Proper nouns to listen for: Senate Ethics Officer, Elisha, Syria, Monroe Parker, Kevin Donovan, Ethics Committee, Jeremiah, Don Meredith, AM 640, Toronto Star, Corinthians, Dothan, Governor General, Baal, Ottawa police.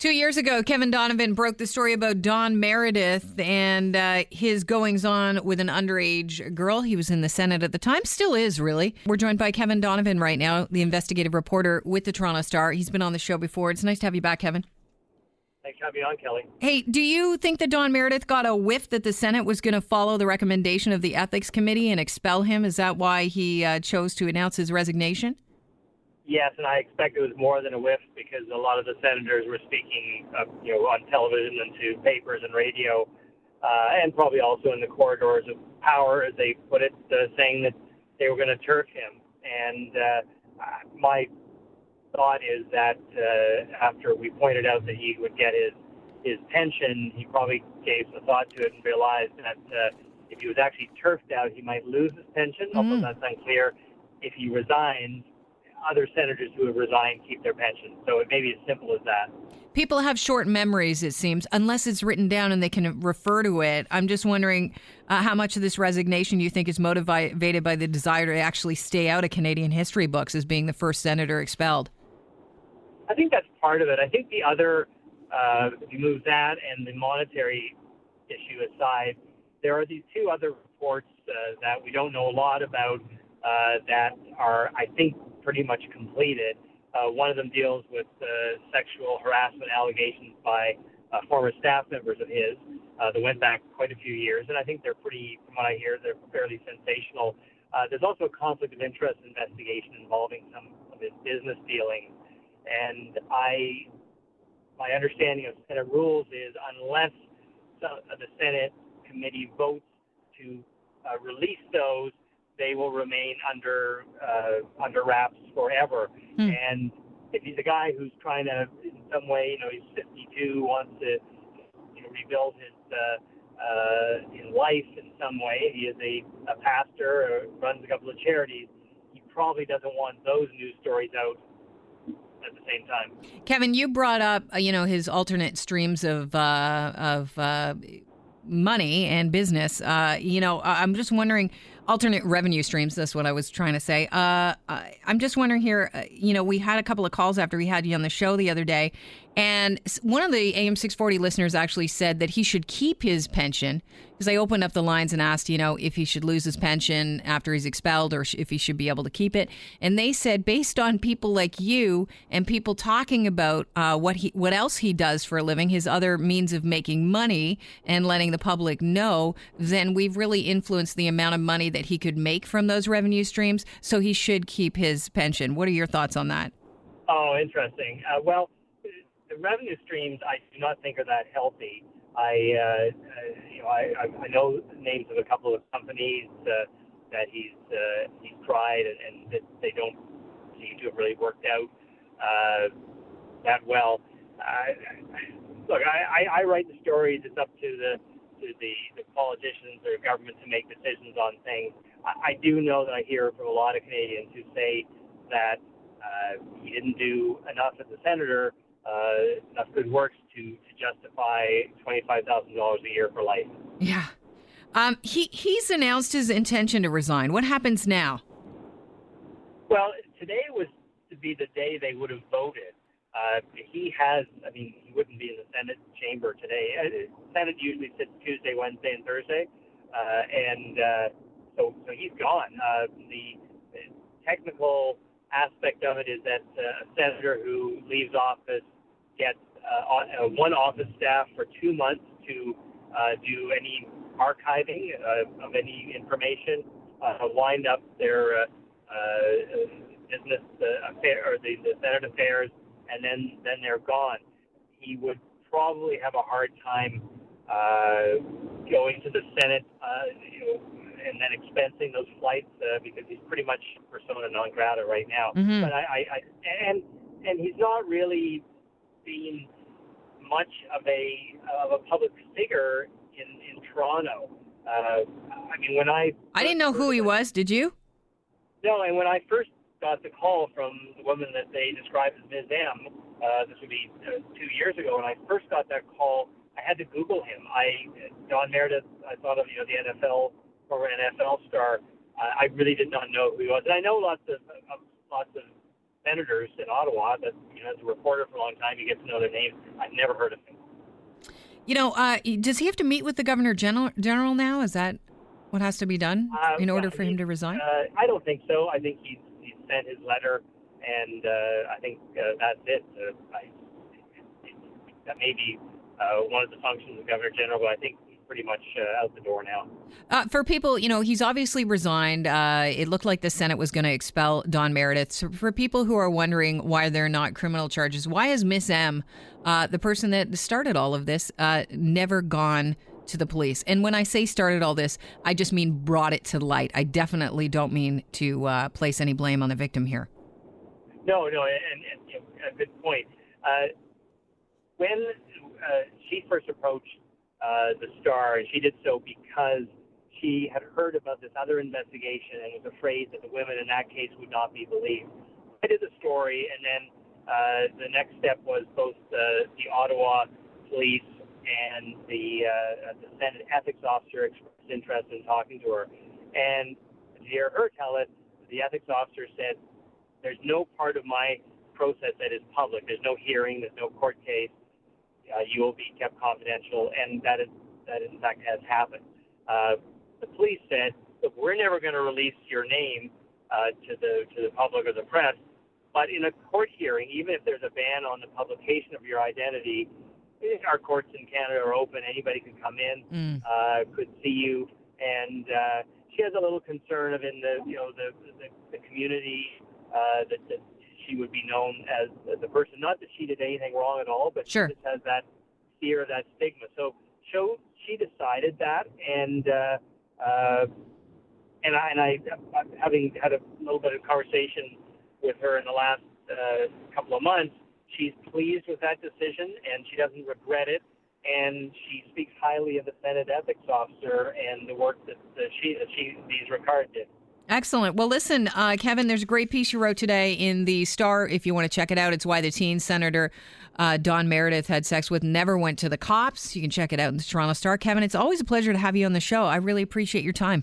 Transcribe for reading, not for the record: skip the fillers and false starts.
2 years ago, Kevin Donovan broke the story about Don Meredith and his goings-on with an underage girl. He was in the Senate at the time, still is, really. We're joined by Kevin Donovan right now, the investigative reporter with the Toronto Star. He's been on the show before. It's nice to have you back, Kevin. Thanks for having me on, Kelly. Hey, do you think that Don Meredith got a whiff that the Senate was going to follow the recommendation of the Ethics Committee and expel him? Is that why he chose to announce his resignation? Yes, and I expect it was more than a whiff because a lot of the senators were speaking, on television and to papers and radio, and probably also in the corridors of power, as they put it, saying that they were going to turf him. And my thought is that after we pointed out that he would get his pension, he probably gave some thought to it and realized that if he was actually turfed out, he might lose his pension, although that's unclear. If he resigns, other senators who have resigned keep their pensions. So it may be as simple as that. People have short memories, it seems, unless it's written down and they can refer to it. I'm just wondering how much of this resignation you think is motivated by the desire to actually stay out of Canadian history books as being the first senator expelled. I think that's part of it. I think the other, if you move that and the monetary issue aside, there are these two other reports that we don't know a lot about that are, I think, pretty much completed. One of them deals with sexual harassment allegations by former staff members of his that went back quite a few years, and I think they're pretty, from what I hear, they're fairly sensational. There's also a conflict of interest investigation involving some of his business dealings, and my understanding of Senate rules is unless the Senate committee votes to release those, they will remain under wraps forever. And if he's a guy who's trying to, in some way, he's 52, wants to rebuild his life in some way, he is a pastor, or runs a couple of charities, he probably doesn't want those news stories out at the same time. Kevin, you brought up, his alternate streams of money and business. I'm just wondering, alternate revenue streams, that's what I was trying to say. I'm just wondering here, we had a couple of calls after we had you on the show the other day, and one of the AM 640 listeners actually said that he should keep his pension, because I opened up the lines and asked, if he should lose his pension after he's expelled or if he should be able to keep it. And they said, based on people like you and people talking about what else he does for a living, his other means of making money and letting the public know, then we've really influenced the amount of money that he could make from those revenue streams. So he should keep his pension. What are your thoughts on that? Oh, interesting. Well, the revenue streams I do not think are that healthy. I know names of a couple of companies that he's tried and that they don't seem to have really worked out that well. Look, I write the stories. It's up to the politicians or government to make decisions on things. I do know that I hear from a lot of Canadians who say that he didn't do enough as a senator, enough good works to justify $25,000 a year for life. Yeah. He's announced his intention to resign. What happens now? Well, today was to be the day they would have voted. He wouldn't be in the Senate chamber today. Senate usually sits Tuesday, Wednesday, and Thursday. So he's gone. The technical aspect of it is that a senator who leaves office gets one office staff for 2 months to do any archiving of any information, wind up their business affair or the Senate affairs, and then they're gone. He would probably have a hard time going to the Senate and then expensing those flights because he's pretty much persona non grata right now. Mm-hmm. But I he's not really been much of a public figure in Toronto. I didn't know who he was. Did you? No, and when I first got the call from the woman that they described as Ms. M. This would be 2 years ago. When I first got that call, I had to Google him. Don Meredith, I thought of, the former NFL star. I really did not know who he was. And I know lots of senators in Ottawa that, you know, as a reporter for a long time, you get to know their names. I've never heard of him. You know, does he have to meet with the Governor General now? Is that what has to be done in order for him to resign? I don't think so. I think he's sent his letter, and I think that's it. That may be one of the functions of the Governor General, but I think pretty much out the door now. For people, you know, he's obviously resigned. It looked like the Senate was going to expel Don Meredith. So for people who are wondering why there are not criminal charges, why has Miss M, the person that started all of this, never gone to the police? And when I say started all this, I just mean brought it to light. I definitely don't mean to place any blame on the victim here. No, and a good point. When she first approached the Star, and she did so because she had heard about this other investigation and was afraid that the women in that case would not be believed. I did the story, and then the next step was both the Ottawa police and the Senate Ethics Officer expressed interest in talking to her. And to hear her tell it, the Ethics Officer said, "There's no part of my process that is public. There's no hearing. There's no court case. You will be kept confidential," and that in fact has happened. The police said, "Look, we're never going to release your name to the public or the press, but in a court hearing, even if there's a ban on the publication of your identity, our courts in Canada are open. Anybody can come in, could see you." And she has a little concern of in the community that she would be known as the person. Not that she did anything wrong at all, but sure, she just has that fear, that stigma. So she decided that, and I, having had a little bit of conversation with her in the last couple of months, she's pleased with that decision, and she doesn't regret it, and she speaks highly of the Senate Ethics Officer and the work that these Ricard did. Excellent. Well, listen, Kevin, there's a great piece you wrote today in the Star. If you want to check it out, it's why the teen senator Don Meredith had sex with never went to the cops. You can check it out in the Toronto Star. Kevin, it's always a pleasure to have you on the show. I really appreciate your time.